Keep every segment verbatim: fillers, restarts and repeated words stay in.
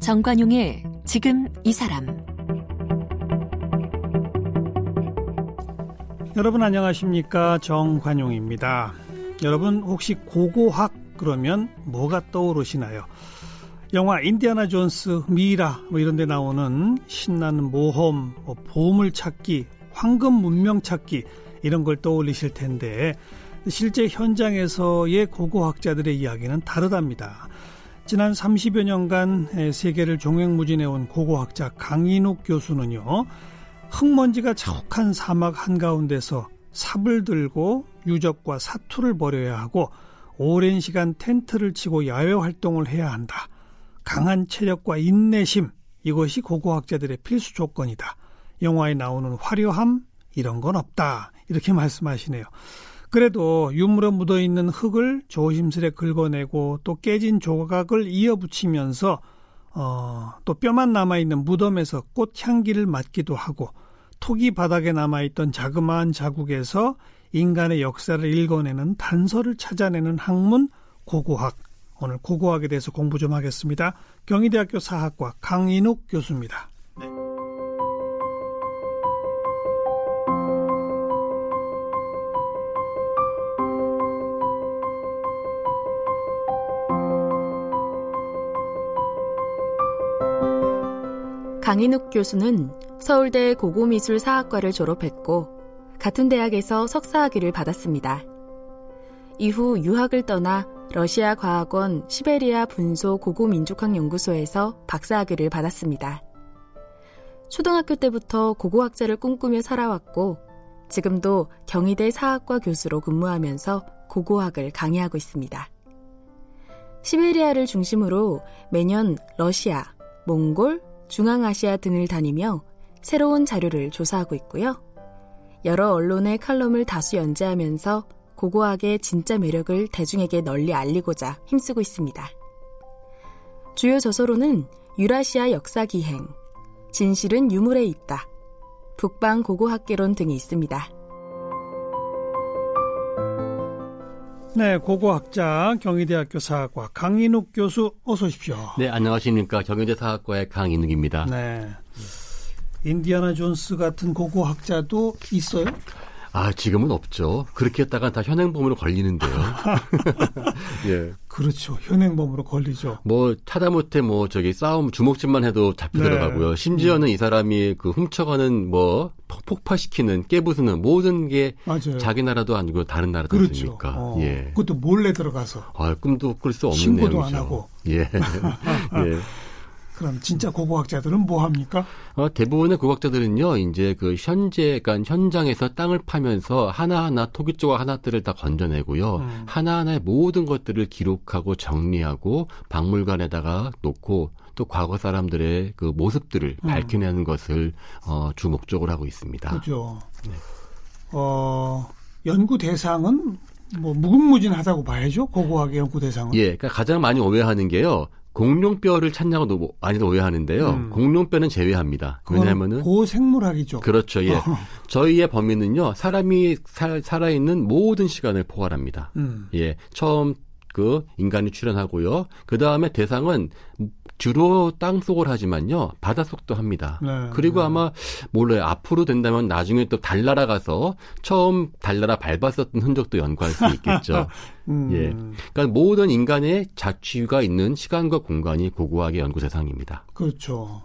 정관용의 지금 이 사람. 여러분 안녕하십니까? 정관용입니다. 여러분 혹시 고고학 그러면 뭐가 떠오르시나요? 영화 인디아나 존스, 미이라 뭐 이런 데 나오는 신나는 모험, 뭐 보물 찾기, 황금 문명 찾기 이런 걸 떠올리실 텐데 실제 현장에서의 고고학자들의 이야기는 다르답니다. 지난 삼십여 년간 세계를 종횡무진해온 고고학자 강인욱 교수는요, 흙먼지가 자욱한 사막 한가운데서 삽을 들고 유적과 사투를 벌여야 하고 오랜 시간 텐트를 치고 야외 활동을 해야 한다. 강한 체력과 인내심, 이것이 고고학자들의 필수 조건이다. 영화에 나오는 화려함, 이런 건 없다. 이렇게 말씀하시네요. 그래도 유물에 묻어있는 흙을 조심스레 긁어내고 또 깨진 조각을 이어붙이면서 어, 또 뼈만 남아있는 무덤에서 꽃향기를 맡기도 하고 토기 바닥에 남아있던 자그마한 자국에서 인간의 역사를 읽어내는 단서를 찾아내는 학문 고고학. 오늘 고고학에 대해서 공부 좀 하겠습니다. 경희대학교 사학과 강인욱 교수입니다. 강인욱 교수는 서울대 고고미술사학과를 졸업했고 같은 대학에서 석사학위를 받았습니다. 이후 유학을 떠나 러시아 과학원 시베리아 분소 고고민족학연구소에서 박사학위를 받았습니다. 초등학교 때부터 고고학자를 꿈꾸며 살아왔고 지금도 경희대 사학과 교수로 근무하면서 고고학을 강의하고 있습니다. 시베리아를 중심으로 매년 러시아, 몽골, 중앙아시아 등을 다니며 새로운 자료를 조사하고 있고요. 여러 언론의 칼럼을 다수 연재하면서 고고학의 진짜 매력을 대중에게 널리 알리고자 힘쓰고 있습니다. 주요 저서로는 유라시아 역사기행, 진실은 유물에 있다, 북방고고학개론 등이 있습니다. 네, 고고학자 경희대학교 사학과 강인욱 교수 어서 오십시오. 네, 안녕하십니까. 경희대 사학과의 강인욱입니다. 네, 인디아나 존스 같은 고고학자도 있어요? 아, 지금은 없죠. 그렇게 했다가 다 현행범으로 걸리는데요. 예, 그렇죠. 현행범으로 걸리죠. 뭐 하다못해 뭐 저기 싸움 주먹질만 해도 잡혀 들어가고요. 네. 심지어는 음. 이 사람이 그 훔쳐가는 뭐 폭파시키는 깨부수는 모든 게 맞아요. 자기 나라도 아니고 다른 나라도 아닙니까? 그렇죠. 어. 예. 그것도 몰래 들어가서. 아, 꿈도 꿀 수 없는 내용이죠. 신고도 안 하고. 예. 예. 그럼 진짜 고고학자들은 뭐 합니까? 어, 대부분의 고고학자들은요, 이제 그 현재, 그러니까 현장에서 땅을 파면서 하나하나 토기 조각 하나들을 다 건져내고요, 음. 하나하나의 모든 것들을 기록하고 정리하고 박물관에다가 놓고 또 과거 사람들의 그 모습들을 음. 밝혀내는 것을 어, 주 목적으로 하고 있습니다. 그렇죠. 네. 어, 연구 대상은 뭐 무궁무진하다고 봐야죠. 고고학의 연구 대상은. 예, 그러니까 가장 많이 오해하는 게요. 공룡뼈를 찾냐고 너무 많이도 오해하는데요. 음. 공룡뼈는 제외합니다. 왜냐하면은 고생물학이죠. 그렇죠. 예. 저희의 범위는요. 사람이 살, 살아있는 모든 시간을 포괄합니다. 음. 예. 처음 그 인간이 출현하고요. 그 다음에 대상은 주로 땅속을 하지만요. 바닷속도 합니다. 네, 그리고 네. 아마 몰라요. 앞으로 된다면 나중에 또 달나라 가서 처음 달나라 밟았었던 흔적도 연구할 수 있겠죠. 음. 예, 그러니까 모든 인간의 자취가 있는 시간과 공간이 고고학의 연구 대상입니다. 그렇죠.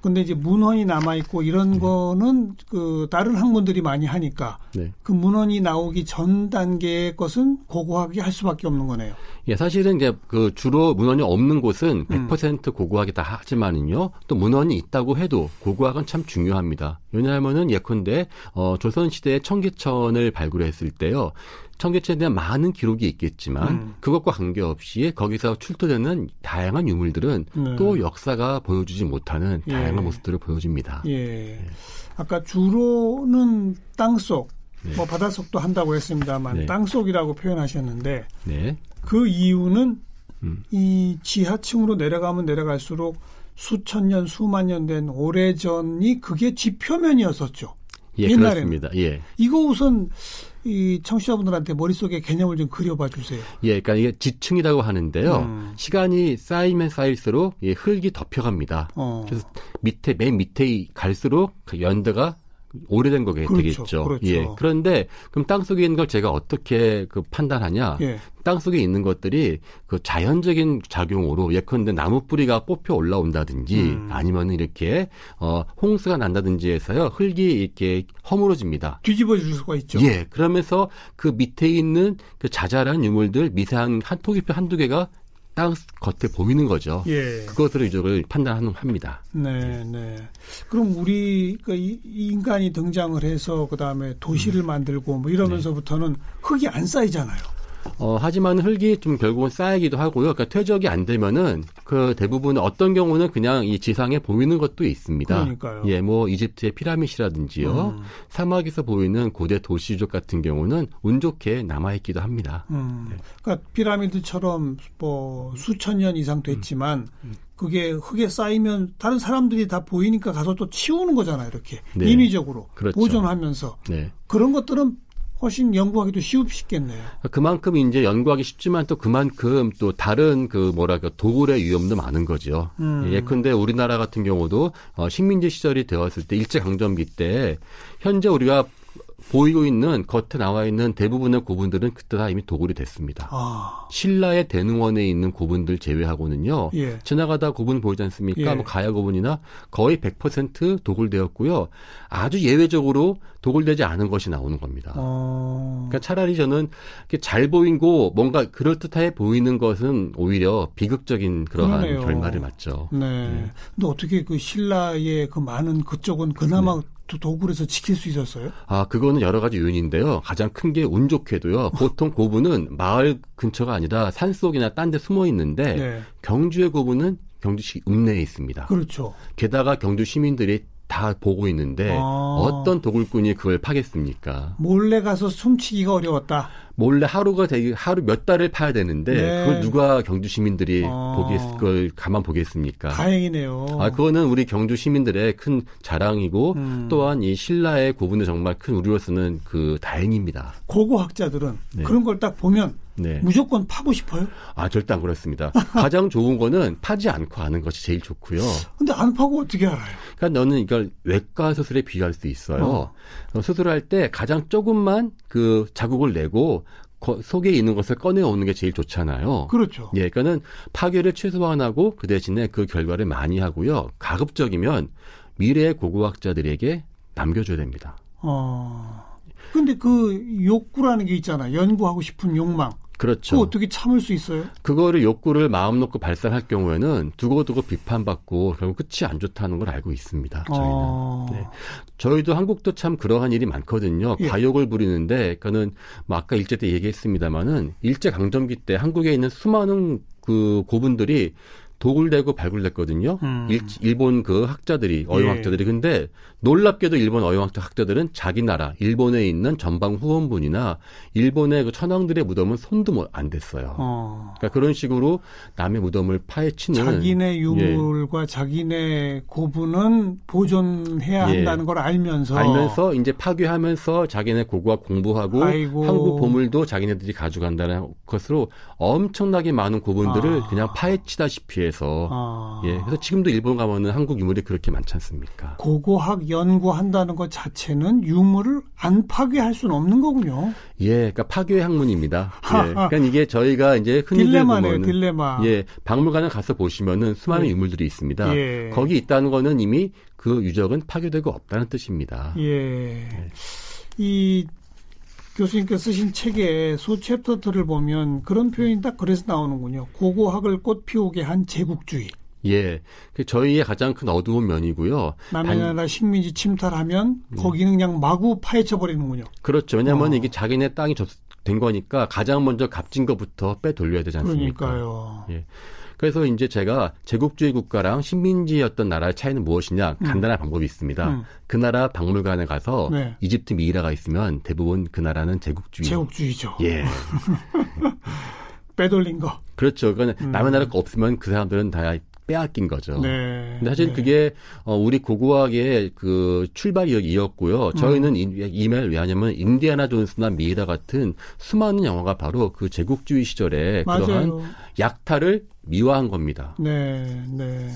근데 이제 문헌이 남아있고 이런 네. 거는 그 다른 학문들이 많이 하니까 네. 그 문헌이 나오기 전 단계의 것은 고고학이 할 수밖에 없는 거네요. 예, 사실은 이제 그 주로 문헌이 없는 곳은 백 퍼센트 음. 고고학이다 하지만은요, 또 문헌이 있다고 해도 고고학은 참 중요합니다. 왜냐하면은 예컨대, 어, 조선시대에 청계천을 발굴했을 때요, 청계천에 대한 많은 기록이 있겠지만 음. 그것과 관계없이 거기서 출토되는 다양한 유물들은 네. 또 역사가 보여주지 못하는 예. 다양한 모습들을 보여줍니다. 예. 예. 아까 주로는 땅속, 네. 뭐 바닷속도 한다고 했습니다만 네. 땅속이라고 표현하셨는데 네. 그 이유는 음. 이 지하층으로 내려가면 내려갈수록 수천 년, 수만 년 된 오래전이 그게 지표면이었었죠. 예, 옛날에는. 그렇습니다. 예. 이거 우선 이 청취자분들한테 머릿속에 개념을 좀 그려봐 주세요. 예, 그러니까 이게 지층이라고 하는데요. 음. 시간이 쌓이면 쌓일수록 예, 흙이 덮여갑니다. 어. 그래서 밑에 맨 밑에 갈수록 그 연대가 오래된 거게 그렇죠, 되겠죠. 그렇죠. 예. 그런데 그럼 땅 속에 있는 걸 제가 어떻게 그 판단하냐? 예. 땅 속에 있는 것들이 그 자연적인 작용으로 예컨대 나무 뿌리가 뽑혀 올라온다든지 음. 아니면 이렇게 어, 홍수가 난다든지 해서요 흙이 이렇게 허물어집니다. 뒤집어질 수가 있죠. 예. 그러면서 그 밑에 있는 그 자잘한 유물들 미세한 한 토기표 한두 개가 땅 겉에 보이는 거죠. 예. 그것으로 이쪽을 판단하는 합니다. 네, 네. 그럼 우리 그러니까 이, 인간이 등장을 해서 그 다음에 도시를 음. 만들고 뭐 이러면서부터는 네. 흙이 안 쌓이잖아요. 어, 하지만 흙이 좀 결국은 쌓이기도 하고요. 그러니까 퇴적이 안 되면은 그 대부분 어떤 경우는 그냥 이 지상에 보이는 것도 있습니다. 그러니까요. 예, 뭐 이집트의 피라미드라든지요. 음. 사막에서 보이는 고대 도시 유적 같은 경우는 운 좋게 남아있기도 합니다. 음. 네. 그러니까 피라미드처럼 뭐 수천 년 이상 됐지만 음. 음. 그게 흙에 쌓이면 다른 사람들이 다 보이니까 가서 또 치우는 거잖아요. 이렇게 네. 인위적으로 그렇죠. 보존하면서 네. 그런 것들은 훨씬 연구하기도 쉽겠네요. 그만큼 이제 연구하기 쉽지만 또 그만큼 또 다른 그 뭐랄까 도굴의 위험도 많은 거죠. 음. 예컨대 우리나라 같은 경우도 식민지 시절이 되었을 때 일제강점기 때 현재 우리가 보이고 있는 겉에 나와 있는 대부분의 고분들은 그때 다 이미 도굴이 됐습니다. 아. 신라의 대릉원에 있는 고분들 제외하고는요. 예. 지나가다 고분 보이지 않습니까? 예. 뭐 가야 고분이나 거의 백 퍼센트 도굴되었고요. 아주 예외적으로 도굴되지 않은 것이 나오는 겁니다. 아. 그러니까 차라리 저는 잘 보이고 뭔가 그럴듯해 보이는 것은 오히려 비극적인 그러한 그러네요. 결말을 맞죠. 네. 네. 근데 어떻게 그 신라의 그 많은 그쪽은 그나마 네. 도굴에서 지킬 수 있었어요? 아, 그거는 여러 가지 요인인데요. 가장 큰 게 운 좋게도요. 보통 고분은 마을 근처가 아니라 산속이나 딴 데 숨어 있는데 네. 경주의 고분은 경주시 읍내에 있습니다. 그렇죠. 게다가 경주 시민들이 다 보고 있는데 아. 어떤 도굴꾼이 그걸 파겠습니까? 몰래 가서 숨치기가 어려웠다. 몰래 하루가 되게 하루 몇 달을 파야 되는데 네. 그걸 누가 경주 시민들이 아. 보겠 그걸 가만 보겠습니까? 다행이네요. 아 그거는 우리 경주 시민들의 큰 자랑이고 음. 또한 이 신라의 고분을 정말 큰 우려로서는 그 다행입니다. 고고학자들은 네. 그런 걸 딱 보면 네. 무조건 파고 싶어요? 아 절대 안 그렇습니다. 가장 좋은 거는 파지 않고 아는 것이 제일 좋고요. 근데 안 파고 어떻게 알아요? 그러니까 너는 이걸 외과 수술에 비교할 수 있어요. 어. 수술할 때 가장 조금만 그 자국을 내고 거, 속에 있는 것을 꺼내오는 게 제일 좋잖아요. 그렇죠. 예, 그러니까는 파괴를 최소화하고 그 대신에 그 결과를 많이 하고요. 가급적이면 미래의 고고학자들에게 남겨줘야 됩니다. 어. 근데 그 욕구라는 게 있잖아. 연구하고 싶은 욕망. 그렇죠. 그거 어떻게 참을 수 있어요? 그거를 욕구를 마음 놓고 발산할 경우에는 두고두고 비판받고 결국 끝이 안 좋다는 걸 알고 있습니다. 저희는. 아... 네. 저희도 한국도 참 그러한 일이 많거든요. 예. 과욕을 부리는데, 그러니까는 뭐 아까 일제 때 얘기했습니다만은 일제 강점기 때 한국에 있는 수많은 그 고분들이 도굴되고 발굴됐거든요. 음. 일, 일본 그 학자들이 어영학자들이. 예. 근데 놀랍게도 일본 어영학자 학자들은 자기 나라 일본에 있는 전방 후원분이나 일본의 그 천황들의 무덤은 손도 안 댔어요. 어. 그러니까 그런 식으로 남의 무덤을 파헤치는. 자기네 유물과 예. 자기네 고분은 보존해야 예. 한다는 걸 알면서. 알면서 이제 파괴하면서 자기네 고고학 공부하고 아이고. 한국 보물도 자기네들이 가져간다는 것으로 엄청나게 많은 고분들을 아. 그냥 파헤치다시피. 그래서 아. 예, 그래서 지금도 일본 가면은 한국 유물이 그렇게 많지 않습니까? 고고학 연구한다는 것 자체는 유물을 안 파괴할 수는 없는 거군요. 예, 그러니까 파괴 학문입니다. 예, 그러니까 이게 저희가 이제 흔히들 딜레마네요, 보면은, 딜레마. 예, 박물관에 가서 보시면은 수많은 예. 유물들이 있습니다. 예. 거기 있다는 거는 이미 그 유적은 파괴되고 없다는 뜻입니다. 예, 예. 이 교수님께서 쓰신 책의 소챕터들을 보면 그런 표현이 딱 그래서 나오는군요. 고고학을 꽃피우게 한 제국주의. 예, 저희의 가장 큰 어두운 면이고요. 남의 나라 식민지 침탈하면 음. 거기는 그냥 마구 파헤쳐버리는군요. 그렇죠. 왜냐하면 어. 이게 자기네 땅이 접수된 거니까 가장 먼저 값진 것부터 빼돌려야 되지 않습니까? 그러니까요. 예. 그래서 이제 제가 제국주의 국가랑 식민지였던 나라의 차이는 무엇이냐 간단한 음. 방법이 있습니다. 음. 그 나라 박물관에 가서 네. 이집트 미이라가 있으면 대부분 그 나라는 제국주의. 제국주의죠. 예. 빼돌린 거. 그렇죠. 그러니까 음. 남의 나라 거 없으면 그 사람들은 다 빼앗긴 거죠. 네. 근데 사실 네. 그게 우리 고고학의 그 출발이었고요. 저희는 음. 이메일 왜냐면 인디아나 존스나 미이다 같은 수많은 영화가 바로 그 제국주의 시절에 맞아요. 그러한 약탈을 미화한 겁니다. 네, 네.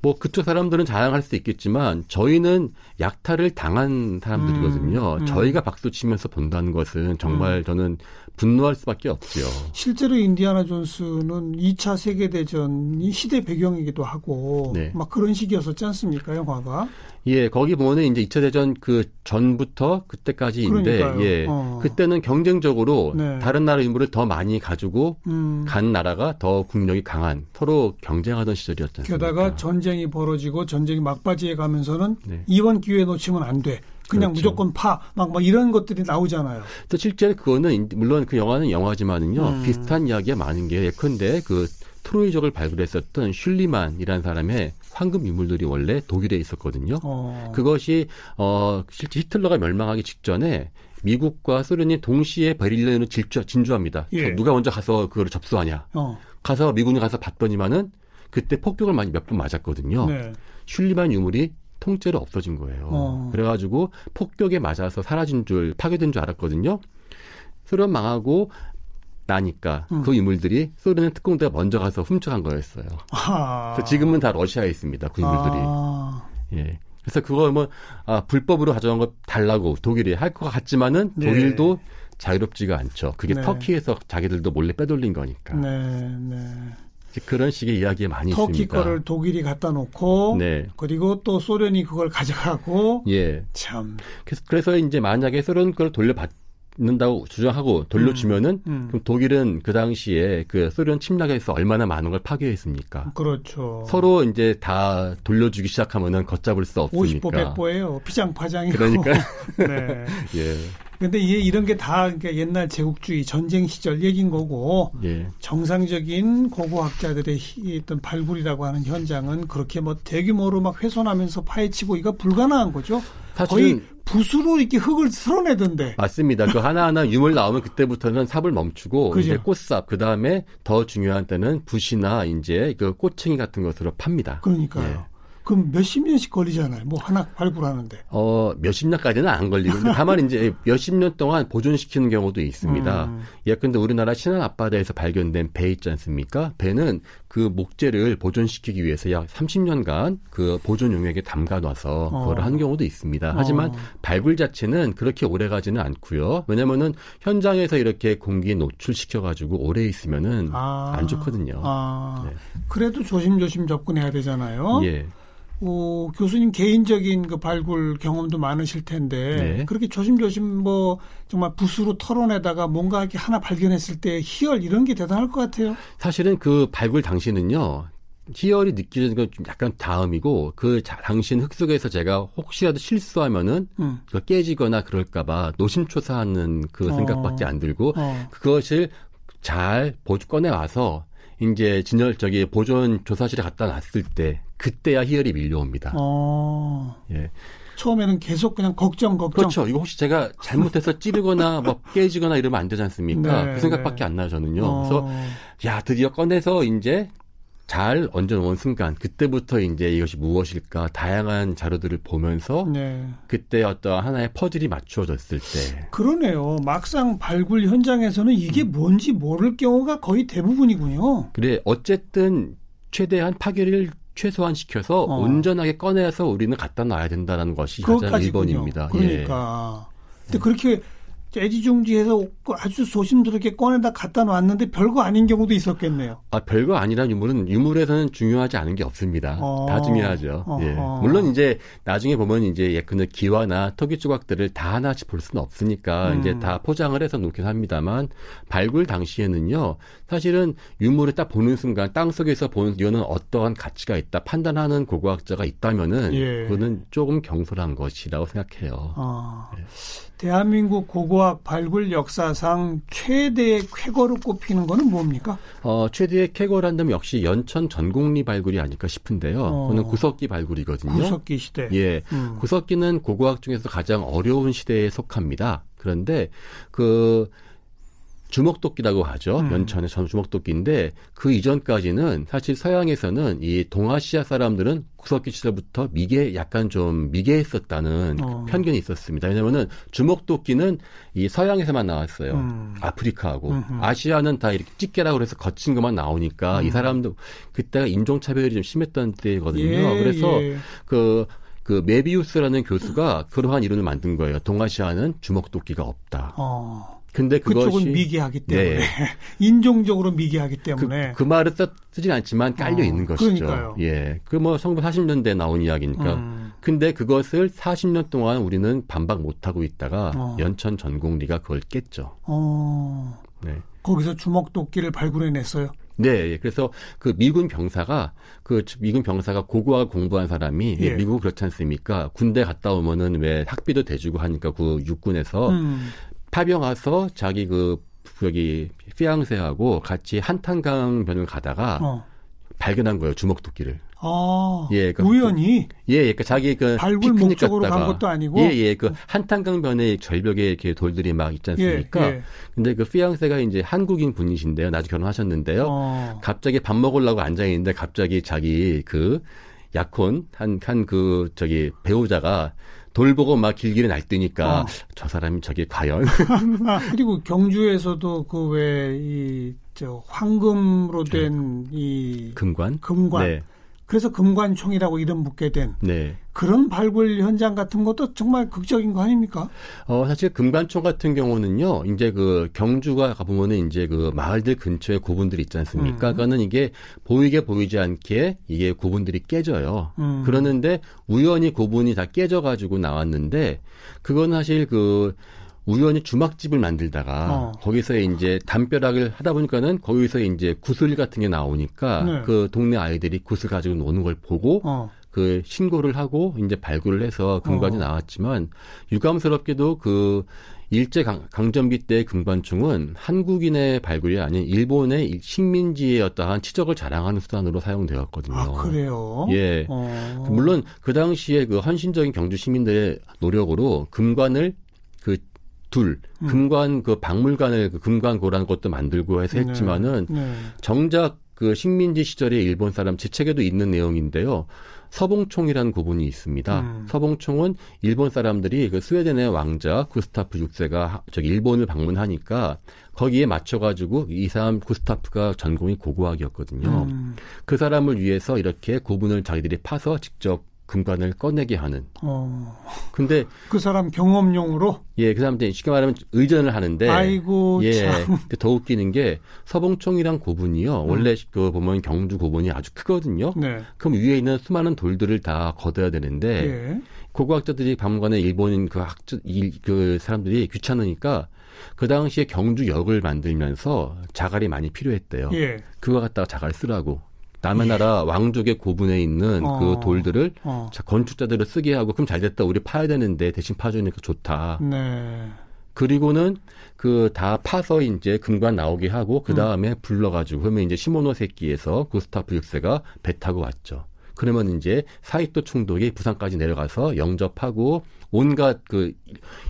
뭐 그쪽 사람들은 자랑할 수 있겠지만 저희는 약탈을 당한 사람들이거든요. 음, 음. 저희가 박수치면서 본다는 것은 정말 음. 저는 분노할 수밖에 없죠. 실제로 인디아나 존스는 이 차 세계대전이 시대 배경이기도 하고 네. 막 그런 식이었었지 않습니까, 영화가? 예, 거기 보면은 이제 이 차 대전 그 전부터 그때까지인데, 그러니까요. 예, 어. 그때는 경쟁적으로 네. 다른 나라 인물을 더 많이 가지고 음. 간 나라가 더 국력이 강한 서로 경쟁하던 시절이었잖아요. 게다가 전쟁이 벌어지고 전쟁이 막바지에 가면서는 네. 이번 기회 놓치면 안 돼. 그냥 그렇죠. 무조건 파, 막, 막 이런 것들이 나오잖아요. 또 실제로 그거는 물론 그 영화는 영화지만은요 음. 비슷한 이야기가 많은 게 예컨대 그 트로이족을 발굴했었던 슐리만이라는 사람의 황금 유물들이 원래 독일에 있었거든요. 어. 그것이 어, 실제 히틀러가 멸망하기 직전에 미국과 소련이 동시에 베를린으로 진주, 진주합니다. 예. 누가 먼저 가서 그걸 접수하냐. 어. 가서 미군이 가서 봤더니만은 그때 폭격을 많이 몇 번 맞았거든요. 네. 슐리만 유물이 통째로 없어진 거예요. 어. 그래가지고 폭격에 맞아서 사라진 줄 파괴된 줄 알았거든요. 소련 망하고 나니까 음. 그 유물들이 소련의 특공대가 먼저 가서 훔쳐간 거였어요. 아. 그래서 지금은 다 러시아에 있습니다. 그 유물들이. 아. 예. 그래서 그거 뭐 아, 불법으로 가져간 거 달라고 독일이 할 것 같지만은 네. 독일도 자유롭지가 않죠. 그게 네. 터키에서 자기들도 몰래 빼돌린 거니까. 네, 네. 그런 식의 이야기에 많이 터키 있습니다. 터키 거를 독일이 갖다 놓고, 네. 그리고 또 소련이 그걸 가져가고, 예, 참. 그래서, 그래서 이제 만약에 소련 걸 돌려받는다고 주장하고 돌려주면은, 음, 음. 그럼 독일은 그 당시에 그 소련 침략에서 얼마나 많은 걸 파괴했습니까? 그렇죠. 서로 이제 다 돌려주기 시작하면은 걷잡을 수 없으니까. 오십 보 백 보예요. 피장파장이고. 그러니까. 네. 예. 근데 이게 이런 게 다 옛날 제국주의 전쟁 시절 얘기인 거고 예. 정상적인 고고학자들의 어떤 발굴이라고 하는 현장은 그렇게 뭐 대규모로 막 훼손하면서 파헤치고기가 불가능한 거죠. 거의 붓으로 이렇게 흙을 쓸어내던데. 맞습니다. 그 하나하나 유물 나오면 그때부터는 삽을 멈추고 그죠? 이제 꽃삽 그 다음에 더 중요한 때는 붓이나 이제 그 꽃챙이 같은 것으로 팝니다. 그러니까요. 예. 그럼 몇십 년씩 걸리잖아요. 뭐 하나 발굴하는데. 어, 몇십 년까지는 안 걸리고. 다만 이제 몇십 년 동안 보존시키는 경우도 있습니다. 음. 예컨대 우리나라 신안 앞바다에서 발견된 배 있지 않습니까? 배는 그 목재를 보존시키기 위해서 약 삼십 년간 그 보존 용액에 담가놔서 어. 그걸 한 경우도 있습니다. 하지만 어. 발굴 자체는 그렇게 오래 가지는 않고요. 왜냐면은 현장에서 이렇게 공기에 노출시켜가지고 오래 있으면은 아. 안 좋거든요. 아. 네. 그래도 조심조심 접근해야 되잖아요. 예. 오, 교수님 개인적인 그 발굴 경험도 많으실 텐데 네. 그렇게 조심조심 뭐 정말 붓으로 털어내다가 뭔가 이렇게 하나 발견했을 때 희열 이런 게 대단할 것 같아요. 사실은 그 발굴 당시는요. 희열이 느껴지는 건 좀 약간 다음이고 그 당신 흙 속에서 제가 혹시라도 실수하면은 음. 깨지거나 그럴까봐 노심초사하는 그 어. 생각밖에 안 들고 어. 그것을 잘 보조 꺼내와서 이제 진열 저기 보존 조사실에 갖다 놨을 때 그때야 희열이 밀려옵니다. 어. 예. 처음에는 계속 그냥 걱정, 걱정. 그렇죠. 이거 혹시 제가 잘못해서 찌르거나 막 깨지거나 이러면 안 되지 않습니까? 네, 그 생각밖에 네. 안 나요, 저는요. 어. 그래서 야, 드디어 꺼내서 이제 잘 얹어놓은 순간 그때부터 이제 이것이 무엇일까 다양한 자료들을 보면서 네. 그때 어떤 하나의 퍼즐이 맞추어졌을 때 그러네요. 막상 발굴 현장에서는 이게 음. 뭔지 모를 경우가 거의 대부분이군요. 그래 어쨌든 최대한 파괴를 최소한시켜서 어. 온전하게 꺼내서 우리는 갖다 놔야 된다는 것이 가장 일 번입니다. 그러니까 예. 근데 그렇게 애지중지해서 아주 조심스럽게 꺼내다 갖다 놨는데 별거 아닌 경우도 있었겠네요. 아, 별거 아니란 유물은 유물에서는 중요하지 않은 게 없습니다. 어. 다 중요하죠. 어. 예. 물론 이제 나중에 보면 이제 예컨대 기와나 토기 조각들을 다 하나씩 볼 수는 없으니까 음. 이제 다 포장을 해서 놓긴 합니다만 발굴 당시에는요. 사실은 유물을 딱 보는 순간 땅 속에서 보는 이거는 어떠한 가치가 있다 판단하는 고고학자가 있다면은 예. 그거는 조금 경솔한 것이라고 생각해요. 어. 예. 대한민국 고고학 발굴 역사상 최대의 쾌거로 꼽히는 거는 뭡니까? 어, 최대의 쾌거란다면 역시 연천 전곡리 발굴이 아닐까 싶은데요. 어. 그거는 구석기 발굴이거든요. 구석기 시대. 예, 음. 구석기는 고고학 중에서 가장 어려운 시대에 속합니다. 그런데 그 주먹도끼라고 하죠. 음. 연천의 주먹도끼인데 그 이전까지는 사실 서양에서는 이 동아시아 사람들은 구석기 시절부터 미개, 약간 좀 미개했었다는 어. 편견이 있었습니다. 왜냐면은 주먹도끼는 이 서양에서만 나왔어요. 음. 아프리카하고. 음흠. 아시아는 다 이렇게 찌개라고 해서 거친 것만 나오니까 음. 이 사람도 그때가 인종차별이 좀 심했던 때거든요. 예, 그래서 예. 그 그 메비우스라는 교수가 그러한 이론을 만든 거예요. 동아시아는 주먹도끼가 없다. 어. 근데 그것이 그쪽은 미개하기 때문에. 네. 인종적으로 미개하기 때문에. 그, 그 말을 쓰진 않지만 깔려 어, 있는 것이죠. 그러니까요. 예. 그 뭐 천구백사십 년대에 나온 이야기니까. 음. 근데 그것을 사십 년 동안 우리는 반박 못하고 있다가 어. 연천 전곡리가 그걸 깼죠. 어. 네. 거기서 주먹도끼를 발굴해냈어요? 네, 그래서 그 미군 병사가 그 미군 병사가 고고학을 공부한 사람이 예. 미국 그렇지 않습니까? 군대 갔다 오면은 왜 학비도 대주고 하니까 그 육군에서 음. 파병 와서 자기 그 여기 피앙세하고 같이 한탄강 변을 가다가 어. 발견한 거예요, 주먹도끼를. 아, 예, 그러니까 우연히. 그, 예, 그러니까 자기 그 발굴 목적으로 갔다가, 간 것도 아니고. 예, 예, 그 한탄강변의 절벽에 이렇게 돌들이 막 있지 않습니까? 예, 예. 근데 그 피앙세가 이제 한국인 분이신데요, 나중에 결혼하셨는데요. 어. 갑자기 밥 먹으려고 앉아 있는데 갑자기 자기 그 약혼 한 한 그 저기 배우자가 돌 보고 막 길길이 날뛰니까 어. 저 사람이 저게 과연. 그리고 경주에서도 그 왜 이 저 황금으로 된 이 금관. 금관. 네. 그래서 금관총이라고 이름 붙게 된 네. 그런 발굴 현장 같은 것도 정말 극적인 거 아닙니까? 어, 사실 금관총 같은 경우는요, 이제 그 경주가 가보면은 이제 그 마을들 근처에 고분들이 있지 않습니까? 음. 그거는 이게 보이게 보이지 않게 이게 고분들이 깨져요. 음. 그러는데 우연히 고분이 다 깨져가지고 나왔는데, 그건 사실 그 우연히 주막집을 만들다가 어. 거기서 이제 담벼락을 하다 보니까는 거기서 이제 구슬 같은 게 나오니까 네. 그 동네 아이들이 구슬 가지고 노는 걸 보고 어. 그 신고를 하고 이제 발굴을 해서 금관이 어. 나왔지만, 유감스럽게도 그 일제 강, 강점기 때의 금관총은 한국인의 발굴이 아닌 일본의 식민지의 어떠한 치적을 자랑하는 수단으로 사용되었거든요. 아, 그래요? 예. 어. 물론 그 당시에 그 헌신적인 경주 시민들의 노력으로 금관을 그 둘, 음. 금관, 그 박물관을, 그 금관고라는 것도 만들고 해서 했지만은, 네. 네. 정작 그 식민지 시절의 일본 사람, 제 책에도 있는 내용인데요. 서봉총이라는 고분이 있습니다. 음. 서봉총은 일본 사람들이 그 스웨덴의 왕자 구스타프 육 세가 저기 일본을 방문하니까 거기에 맞춰가지고 이 사람 구스타프가 전공이 고고학이었거든요. 음. 그 사람을 위해서 이렇게 고분을 자기들이 파서 직접 금관을 꺼내게 하는. 어. 근데 그 사람 경험용으로? 예, 그 사람한테 쉽게 말하면 의전을 하는데. 아이고. 예. 참. 더 웃기는 게 서봉총이랑 고분이요. 음. 원래 그 보면 경주 고분이 아주 크거든요. 네. 그럼 위에 있는 수많은 돌들을 다 걷어야 되는데 예. 고고학자들이 박물관에 일본인 그 학자 일, 그 사람들이 귀찮으니까 그 당시에 경주역을 만들면서 자갈이 많이 필요했대요. 예. 그거 갖다가 자갈 쓰라고. 남의 나라 왕족의 고분에 있는 어, 그 돌들을 어. 건축자들을 쓰게 하고, 그럼 잘 됐다, 우리 파야 되는데 대신 파주니까 좋다. 네. 그리고는 그 다 파서 이제 금관 나오게 하고, 그 다음에 음. 불러가지고, 그러면 이제 시모노세키에서 구스타프 육 세가 배 타고 왔죠. 그러면 이제 사이토 총독이 부산까지 내려가서 영접하고, 온갖 그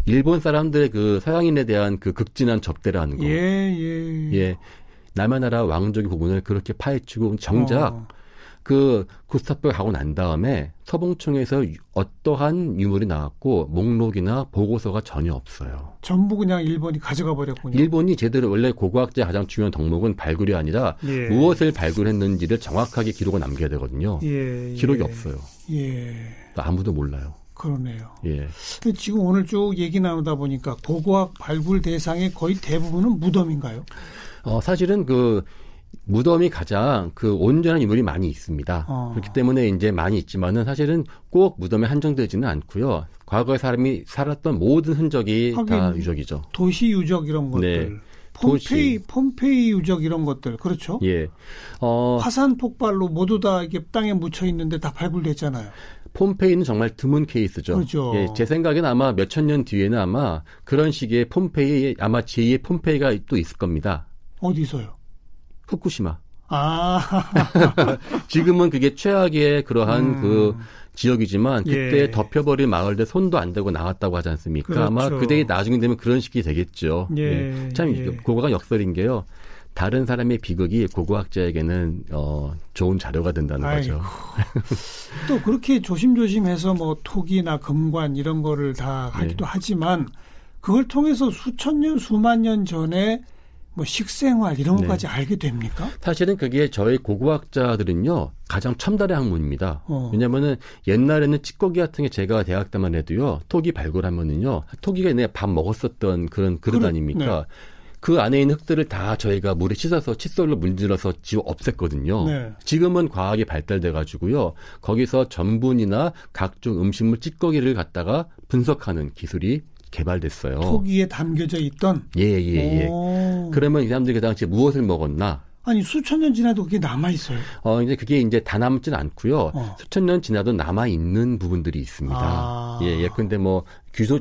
일본 사람들의 그 서양인에 대한 그 극진한 접대라는 거. 예, 예. 예. 남의 나라 왕족의 고분을 그렇게 파헤치고, 정작 어. 그 구스타프가 가고 난 다음에 서봉총에서 어떠한 유물이 나왔고 목록이나 보고서가 전혀 없어요. 전부 그냥 일본이 가져가 버렸군요. 일본이 제대로, 원래 고고학자의 가장 중요한 덕목은 발굴이 아니라 예. 무엇을 발굴했는지를 정확하게 기록을 남겨야 되거든요. 예. 기록이 예. 없어요. 예. 아무도 몰라요. 그러네요. 예. 근데 지금 오늘 쭉 얘기 나누다 보니까 고고학 발굴 대상의 거의 대부분은 무덤인가요? 어, 사실은 그 무덤이 가장 그 온전한 유물이 많이 있습니다. 어. 그렇기 때문에 이제 많이 있지만은 사실은 꼭 무덤에 한정되지는 않고요. 과거에 사람이 살았던 모든 흔적이 다 유적이죠. 도시 유적 이런 것들. 네. 폼페이, 도시. 폼페이 유적 이런 것들. 그렇죠? 예. 어, 화산 폭발로 모두 다 이게 땅에 묻혀 있는데 다 발굴됐잖아요. 폼페이는 정말 드문 케이스죠. 그렇죠. 예, 제 생각에는 아마 몇천 년 뒤에는 아마 그런 식의 폼페이, 아마 제이의 폼페이가 또 있을 겁니다. 어디서요? 후쿠시마. 아. 지금은 그게 최악의 그러한 음. 그 지역이지만 그때 예. 덮여버린 마을들 손도 안 대고 나왔다고 하지 않습니까? 그렇죠. 아마 그때 나중에 되면 그런 식이 되겠죠. 예. 예. 참 예. 고고가 역설인 게요. 다른 사람의 비극이 고고학자에게는 어, 좋은 자료가 된다는 아이고. 거죠. 또 그렇게 조심조심해서 뭐 토기나 금관 이런 거를 다 하기도 예. 하지만 그걸 통해서 수천 년, 수만 년 전에 뭐 식생활 이런 것까지 네. 알게 됩니까? 사실은 그게 저희 고고학자들은요. 가장 첨단의 학문입니다. 어. 왜냐하면은 옛날에는 찌꺼기 같은 게 제가 대학 때만 해도요. 토기 발굴하면은요. 토기가 내 밥 먹었었던 그런 그릇 그래, 아닙니까? 네. 그 안에 있는 흙들을 다 저희가 물에 씻어서 칫솔로 문질러서 지워 없앴거든요. 네. 지금은 과학이 발달돼가지고요. 거기서 전분이나 각종 음식물 찌꺼기를 갖다가 분석하는 기술이 개발됐어요. 토기에 담겨져 있던? 예예예. 예, 예. 그러면 이 사람들이 그 당시에 무엇을 먹었나? 아니 수천 년 지나도 그게 남아 있어요. 어 이제 그게 이제 다 남진 않고요. 어. 수천 년 지나도 남아 있는 부분들이 있습니다. 아. 예 예컨대 뭐 규소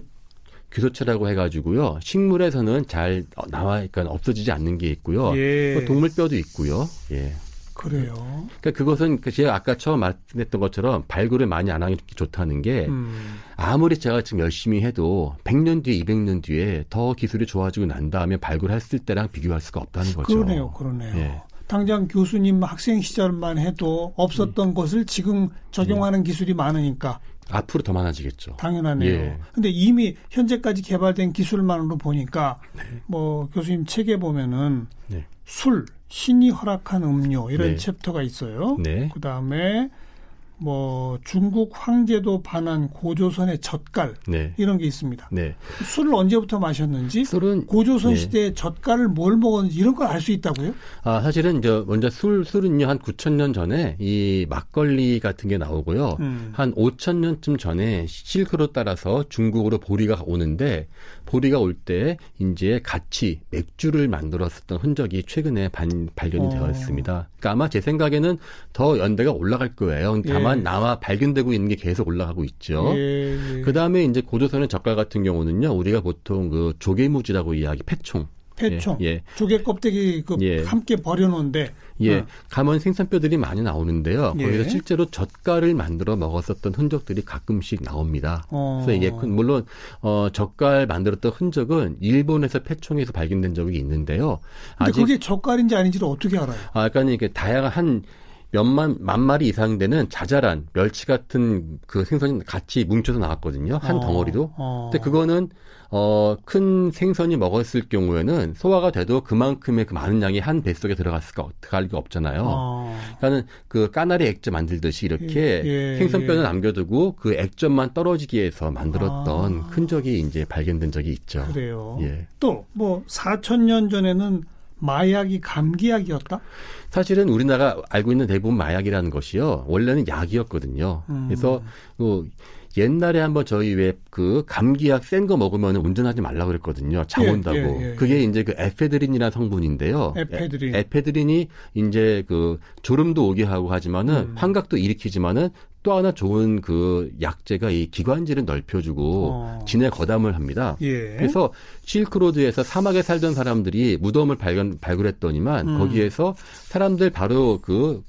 규소체라고 해가지고요. 식물에서는 잘 나와, 그러니까 없어지지 않는 게 있고요. 예. 동물뼈도 있고요. 예. 그래요. 그러니까 그것은 제가 아까 처음 말했던 것처럼 발굴을 많이 안 하는 게 좋다는 게 음. 아무리 제가 지금 열심히 해도 백 년 뒤에 이백 년 뒤에 더 기술이 좋아지고 난 다음에 발굴했을 때랑 비교할 수가 없다는 거죠. 그러네요. 그러네요. 예. 당장 교수님 학생 시절만 해도 없었던 예. 것을 지금 적용하는 예. 기술이 많으니까. 앞으로 더 많아지겠죠. 당연하네요. 그런데 예. 이미 현재까지 개발된 기술만으로 보니까 네. 뭐 교수님 책에 보면은 네. 술, 신이 허락한 음료 이런 네. 챕터가 있어요. 네. 그다음에 뭐 중국 황제도 반한 고조선의 젓갈 네. 이런 게 있습니다. 네. 술을 언제부터 마셨는지, 술은, 고조선 네. 시대의 젓갈을 뭘 먹었는지 이런 걸 알 수 있다고요? 아 사실은 이제 먼저 술 술은요 한 구천 년 전에 이 막걸리 같은 게 나오고요. 음. 한 오천 년쯤 전에 실크로 따라서 중국으로 보리가 오는데 보리가 올 때 이제 같이 맥주를 만들었었던 흔적이 최근에 반, 발견이 어. 되었습니다. 그러니까 아마 제 생각에는 더 연대가 올라갈 거예요. 예. 다만 남아 발견되고 있는 게 계속 올라가고 있죠. 예, 예. 그 다음에 이제 고조선의 젓갈 같은 경우는요, 우리가 보통 그 조개무지라고 이야기, 패총. 패총. 예, 예. 조개 껍데기 그 예. 함께 버려놓은데. 예. 어. 가면 생선뼈들이 많이 나오는데요. 거기서 예. 실제로 젓갈을 만들어 먹었었던 흔적들이 가끔씩 나옵니다. 어. 그래서 이게 물론 어, 젓갈 만들었던 흔적은 일본에서 패총에서 발견된 적이 있는데요. 근데 아직 그게 젓갈인지 아닌지를 어떻게 알아요? 아, 그러니까 이렇게 다양한 몇만 만 마리 이상 되는 자잘한 멸치 같은 그 생선이 같이 뭉쳐서 나왔거든요. 한 어, 덩어리도. 어. 근데 그거는 어, 큰 생선이 먹었을 경우에는 소화가 돼도 그만큼의 그 많은 양이 한 뱃속에 들어갔을 거, 들어갈 게 없잖아요. 어. 그러니까는 그 까나리 액젓 만들듯이 이렇게 예, 예, 생선뼈는 예. 남겨두고 그 액젓만 떨어지기 위해서 만들었던 아. 흔적이 이제 발견된 적이 있죠. 그래요. 예. 또 뭐 사천 년 전에는 마약이 감기약이었다? 사실은 우리나라가 알고 있는 대부분 마약이라는 것이요. 원래는 약이었거든요. 음. 그래서 뭐 옛날에 한번 저희 왜 그 감기약 센 거 먹으면 운전하지 말라고 그랬거든요. 잠 온다고. 예, 예, 예, 그게 예. 이제 그 에페드린이라는 성분인데요. 에페드린. 에, 에페드린이 이제 그 졸음도 오게 하고 하지만은 음. 환각도 일으키지만은 또 하나 좋은 그 약재가 이 기관지를 넓혀주고 어. 진의 거담을 합니다. 예. 그래서 실크로드에서 사막에 살던 사람들이 무덤을 발견, 발굴했더니만 음. 거기에서 사람들 바로 그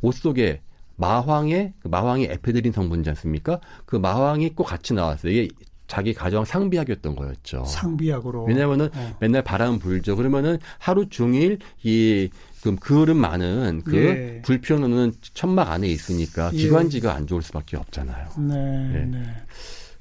옷 속에 마황의 마황이 에페드린 성분이지 않습니까? 그 마황이 꼭 같이 나왔어요. 이게 자기 가정 상비약이었던 거였죠. 상비약으로. 왜냐면은 어. 맨날 바람 불죠. 그러면은 하루 종일 이 그럼 그을은 많은 그 예. 불편은 천막 안에 있으니까 기관지가 예. 안 좋을 수밖에 없잖아요. 네, 예. 네.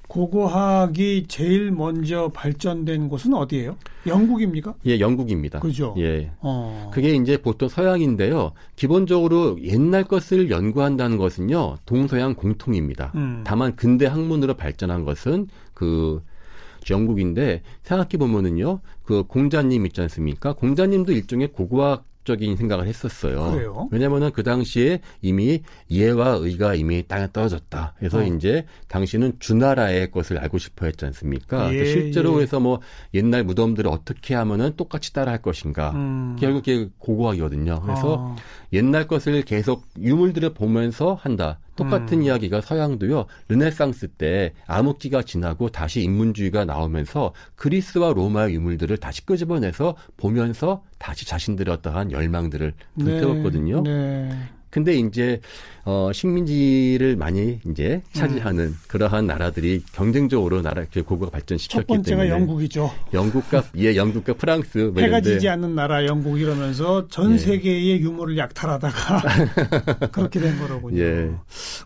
고고학이 제일 먼저 발전된 곳은 어디예요? 영국입니까? 예, 영국입니다. 그죠? 예. 어. 그게 이제 보통 서양인데요. 기본적으로 옛날 것을 연구한다는 것은요, 동서양 공통입니다. 음. 다만 근대 학문으로 발전한 것은 그 영국인데 생각해 보면은요, 그 공자님 있지 않습니까? 공자님도 일종의 고고학 적인 생각을 했었어요. 그래요? 왜냐면은 그 당시에 이미 예와 의가 이미 땅에 떨어졌다. 그래서 어. 이제 당신은 주나라의 것을 알고 싶어 했지 않습니까? 예, 실제로 그래서 예. 뭐 옛날 무덤들을 어떻게 하면은 똑같이 따라할 것인가. 음. 결국 그게 고고학이거든요. 그래서 어. 옛날 것을 계속 유물들을 보면서 한다. 똑같은 음. 이야기가 서양도요. 르네상스 때 암흑기가 지나고 다시 인문주의가 나오면서 그리스와 로마의 유물들을 다시 끄집어내서 보면서 다시 자신들의 어떠한 열망들을 불태웠거든요. 네. 네. 근데 이제 어, 식민지를 많이 이제 차지하는 음. 그러한 나라들이 경쟁적으로 나라 고고가 발전시켰기 때문에 첫 번째가 때문에 영국이죠. 영국과 예, 영국과 프랑스 해가 지지 않는 나라 영국 이러면서 전 예. 세계의 유물을 약탈하다가 그렇게 된 거라고요. 예.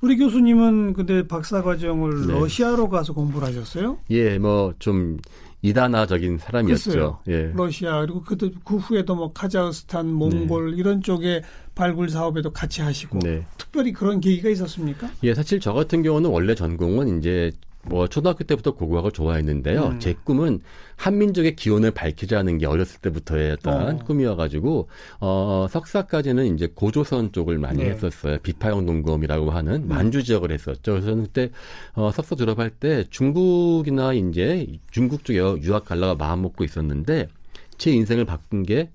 우리 교수님은 근데 박사과정을 네. 러시아로 가서 공부를 하셨어요? 예, 뭐 좀. 이단아적인 사람이었죠. 예. 러시아 그리고 그때 그 후에도 뭐 카자흐스탄, 몽골 네. 이런 쪽의 발굴 사업에도 같이 하시고 네. 특별히 그런 계기가 있었습니까? 예, 사실 저 같은 경우는 원래 전공은 이제 뭐 초등학교 때부터 고고학을 좋아했는데요. 음. 제 꿈은 한민족의 기원을 밝히자는 게 어렸을 때부터의 어떤 어. 꿈이어가지고 어, 석사까지는 이제 고조선 쪽을 많이 네. 했었어요. 비파형 농검이라고 하는 만주 지역을 했었죠. 그래서 저는 그때 어, 석사 졸업할 때 중국이나 이제 중국 쪽에 유학 갈라가 마음 먹고 있었는데 제 인생을 바꾼 게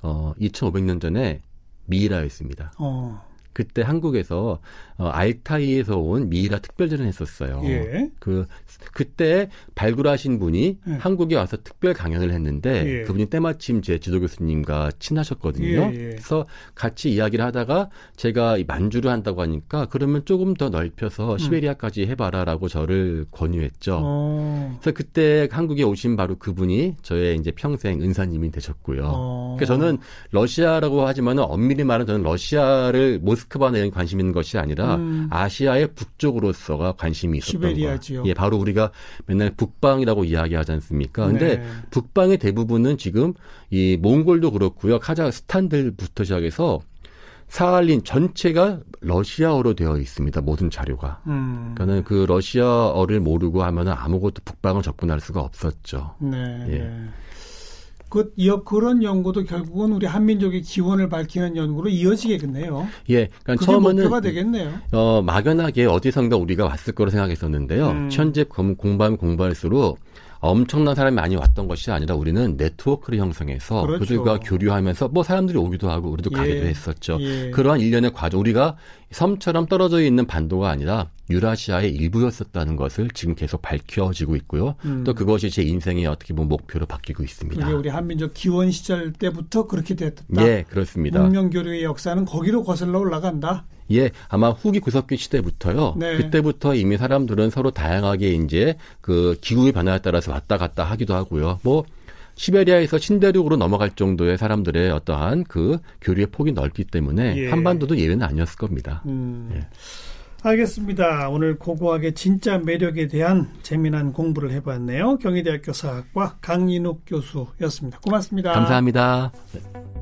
어, 이천오백 년 전에 미이라였습니다. 어. 그때 한국에서 어, 알타이에서 온 미이라 특별전을 했었어요. 예. 그 그때 발굴하신 분이 예. 한국에 와서 특별 강연을 했는데 예. 그분이 때마침 제 지도 교수님과 친하셨거든요. 예. 그래서 같이 이야기를 하다가 제가 만주를 한다고 하니까 그러면 조금 더 넓혀서 시베리아까지 해봐라라고 저를 권유했죠. 어. 그래서 그때 한국에 오신 바로 그분이 저의 이제 평생 은사님이 되셨고요. 어. 그래서 저는 러시아라고 하지만 엄밀히 말하면 저는 러시아를 못 모스크바에 관심 있는 것이 아니라 음. 아시아의 북쪽으로서가 관심이 있었던 거예요. 시베리아 지역. 예, 바로 우리가 맨날 북방이라고 이야기하지 않습니까? 그런데 네. 북방의 대부분은 지금 이 몽골도 그렇고요. 카자흐스탄들부터 시작해서 사할린 전체가 러시아어로 되어 있습니다. 모든 자료가. 음. 그러니까는 그 러시아어를 모르고 하면 아무것도 북방을 접근할 수가 없었죠. 네. 예. 네. 그 그런 연구도 결국은 우리 한민족의 기원을 밝히는 연구로 이어지겠네요. 예, 그러니까 처음에는 목표가 되겠네요. 어, 막연하게 어디선가 우리가 왔을 거로 생각했었는데요. 음. 현재 공부하면 공부할수록 엄청난 사람이 많이 왔던 것이 아니라 우리는 네트워크를 형성해서 그렇죠. 그들과 교류하면서 뭐 사람들이 오기도 하고 우리도 예. 가기도 했었죠. 예. 그러한 일련의 과정, 우리가 섬처럼 떨어져 있는 반도가 아니라 유라시아의 일부였었다는 것을 지금 계속 밝혀지고 있고요. 음. 또 그것이 제 인생의 어떻게 보면 목표로 바뀌고 있습니다. 그게 우리 한민족 기원 시절 때부터 그렇게 됐다. 예, 그렇습니다. 문명교류의 역사는 거기로 거슬러 올라간다. 예, 아마 후기 구석기 시대부터요. 네. 그때부터 이미 사람들은 서로 다양하게 이제 그 기후의 변화에 따라서 왔다 갔다 하기도 하고요. 뭐 시베리아에서 신대륙으로 넘어갈 정도의 사람들의 어떠한 그 교류의 폭이 넓기 때문에 예. 한반도도 예외는 아니었을 겁니다. 음. 예. 알겠습니다. 오늘 고고학의 진짜 매력에 대한 재미난 공부를 해봤네요. 경희대학교 사학과 강인욱 교수였습니다. 고맙습니다. 감사합니다. 네.